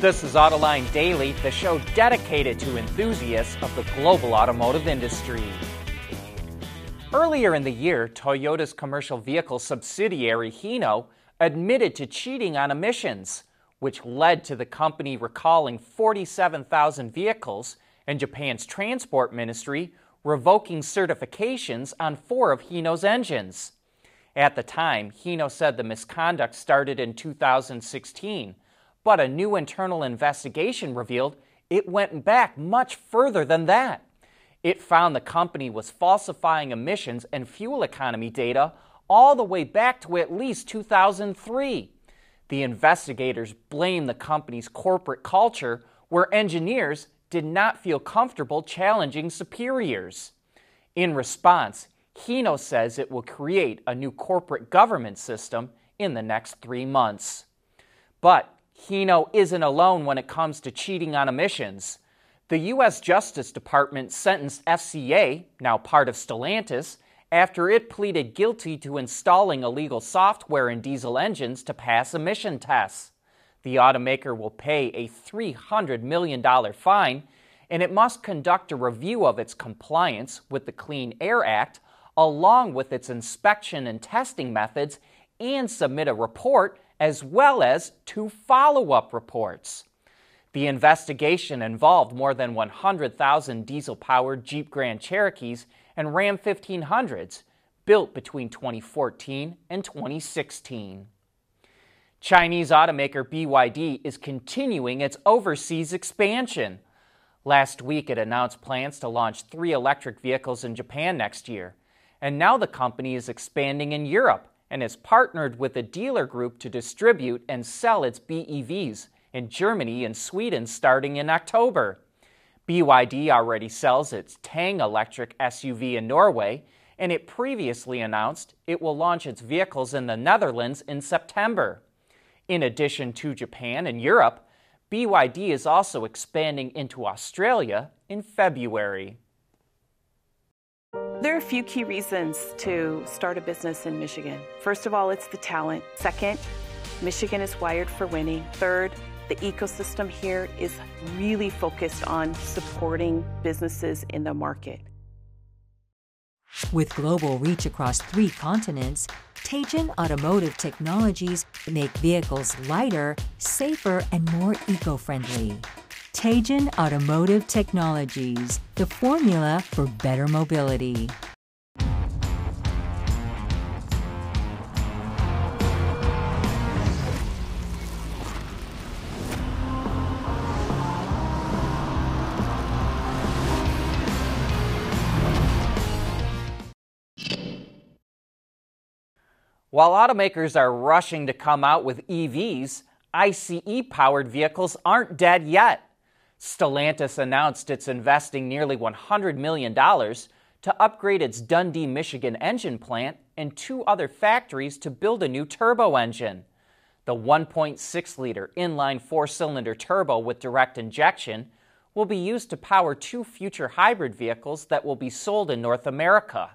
This is Autoline Daily, the show dedicated to enthusiasts of the global automotive industry. Earlier in the year, Toyota's commercial vehicle subsidiary Hino admitted to cheating on emissions, which led to the company recalling 47,000 vehicles and Japan's transport ministry revoking certifications on 4 of Hino's engines. At the time, Hino said the misconduct started in 2016, but a new internal investigation revealed it went back much further than that. It found the company was falsifying emissions and fuel economy data all the way back to at least 2003. The investigators blame the company's corporate culture, where engineers did not feel comfortable challenging superiors. In response, Hino says it will create a new corporate governance system in the next 3 months. But Hino isn't alone when it comes to cheating on emissions. The U.S. Justice Department sentenced FCA, now part of Stellantis, after it pleaded guilty to installing illegal software in diesel engines to pass emission tests. The automaker will pay a $300 million fine, and it must conduct a review of its compliance with the Clean Air Act, along with its inspection and testing methods, and submit a report as well as 2 follow-up reports. The investigation involved more than 100,000 diesel-powered Jeep Grand Cherokees and Ram 1500s, built between 2014 and 2016. Chinese automaker BYD is continuing its overseas expansion. Last week, it announced plans to launch 3 electric vehicles in Japan next year. And now the company is expanding in Europe and is partnered with a dealer group to distribute and sell its BEVs in Germany and Sweden starting in October. BYD already sells its Tang electric SUV in Norway, and it previously announced it will launch its vehicles in the Netherlands in September. In addition to Japan and Europe, BYD is also expanding into Australia in February. There are a few key reasons to start a business in Michigan. First of all, it's the talent. Second, Michigan is wired for winning. Third, the ecosystem here is really focused on supporting businesses in the market. With global reach across 3 continents, Tejan Automotive Technologies make vehicles lighter, safer, and more eco-friendly. Tejan Automotive Technologies, the formula for better mobility. While automakers are rushing to come out with EVs, ICE-powered vehicles aren't dead yet. Stellantis announced it's investing nearly $100 million to upgrade its Dundee, Michigan engine plant and 2 other factories to build a new turbo engine. The 1.6-liter inline 4-cylinder turbo with direct injection will be used to power 2 future hybrid vehicles that will be sold in North America.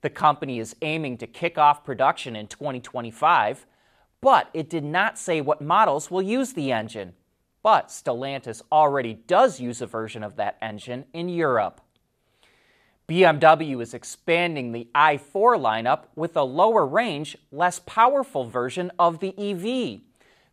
The company is aiming to kick off production in 2025, but it did not say what models will use the engine. But Stellantis already does use a version of that engine in Europe. BMW is expanding the i4 lineup with a lower range, less powerful version of the EV.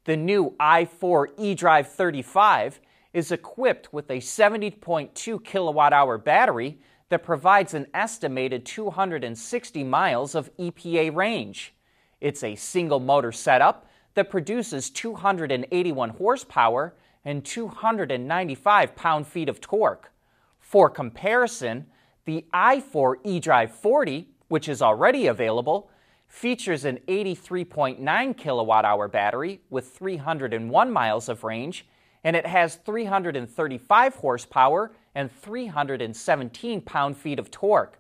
The new i4 eDrive 35 is equipped with a 70.2 kilowatt-hour battery that provides an estimated 260 miles of EPA range. It's a single-motor setup that produces 281 horsepower and 295 pound-feet of torque. For comparison, the i4 eDrive 40, which is already available, features an 83.9 kilowatt-hour battery with 301 miles of range, and it has 335 horsepower and 317 pound-feet of torque.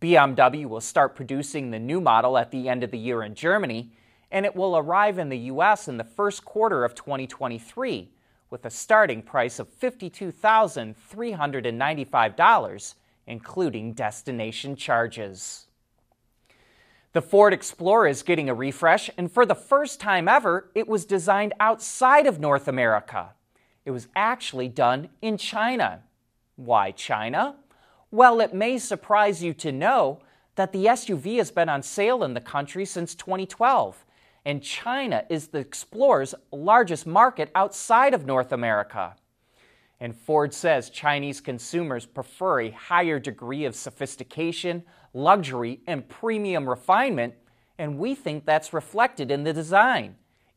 BMW will start producing the new model at the end of the year in Germany, and it will arrive in the U.S. in the first quarter of 2023 with a starting price of $52,395, including destination charges. The Ford Explorer is getting a refresh, and for the first time ever, it was designed outside of North America. It was actually done in China. Why China? Well, it may surprise you to know that the SUV has been on sale in the country since 2012, and China is the Explorer's largest market outside of North America. And Ford says Chinese consumers prefer a higher degree of sophistication, luxury, and premium refinement, and we think that's reflected in the design.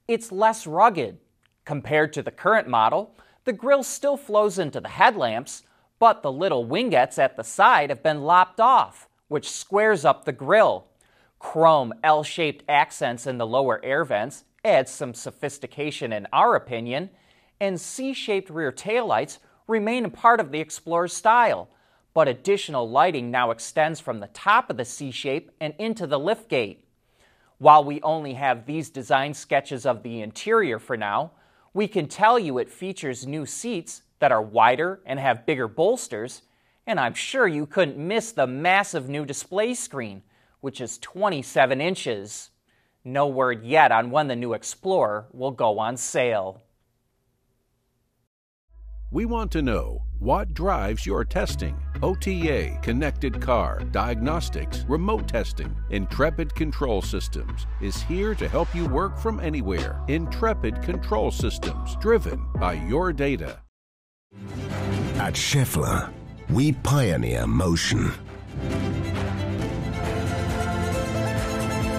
It's less rugged. Compared to the current model, the grille still flows into the headlamps, but the little wingettes at the side have been lopped off, which squares up the grille. Chrome L-shaped accents in the lower air vents add some sophistication in our opinion, and C-shaped rear taillights remain a part of the Explorer's style, but additional lighting now extends from the top of the C-shape and into the liftgate. While we only have these design sketches of the interior for now, we can tell you it features new seats that are wider and have bigger bolsters, and I'm sure you couldn't miss the massive new display screen, which is 27 inches. No word yet on when the new Explorer will go on sale. We want to know what drives your testing. OTA, connected car, diagnostics, remote testing. Intrepid Control Systems is here to help you work from anywhere. Intrepid Control Systems, driven by your data. At Schaeffler, we pioneer motion.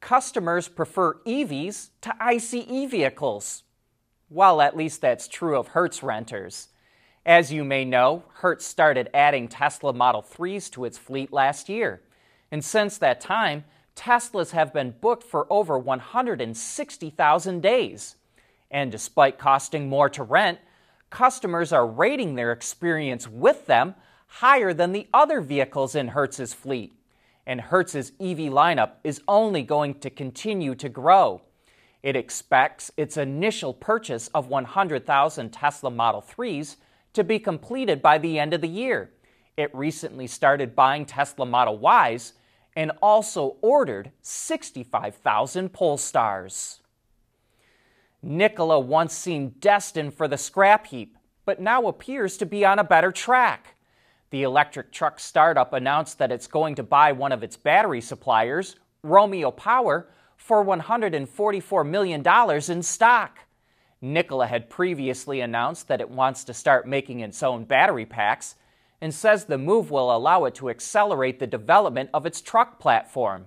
Customers prefer EVs to ICE vehicles. Well, at least that's true of Hertz renters. As you may know, Hertz started adding Tesla Model 3s to its fleet last year. And since that time, Teslas have been booked for over 160,000 days. And despite costing more to rent, customers are rating their experience with them higher than the other vehicles in Hertz's fleet. And Hertz's EV lineup is only going to continue to grow. It expects its initial purchase of 100,000 Tesla Model 3s to be completed by the end of the year. It recently started buying Tesla Model Ys and also ordered 65,000 Polestars. Nikola once seemed destined for the scrap heap, but now appears to be on a better track. The electric truck startup announced that it's going to buy one of its battery suppliers, Romeo Power, for $144 million in stock. Nikola had previously announced that it wants to start making its own battery packs and says the move will allow it to accelerate the development of its truck platform.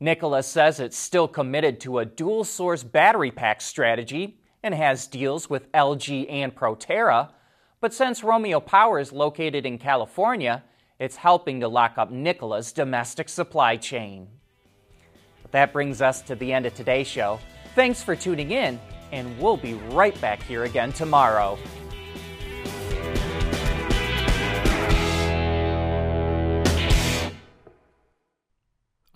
Nikola says it's still committed to a dual-source battery pack strategy and has deals with LG and Proterra, but since Romeo Power is located in California, it's helping to lock up Nikola's domestic supply chain. But that brings us to the end of today's show. Thanks for tuning in. And we'll be right back here again tomorrow.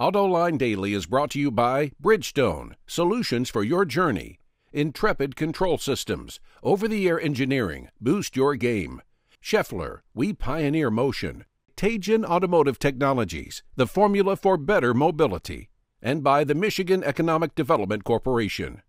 Autoline Daily is brought to you by Bridgestone, solutions for your journey. Intrepid Control Systems, over-the-air engineering, boost your game. Schaeffler, we pioneer motion. Tejan Automotive Technologies, the formula for better mobility. And by the Michigan Economic Development Corporation.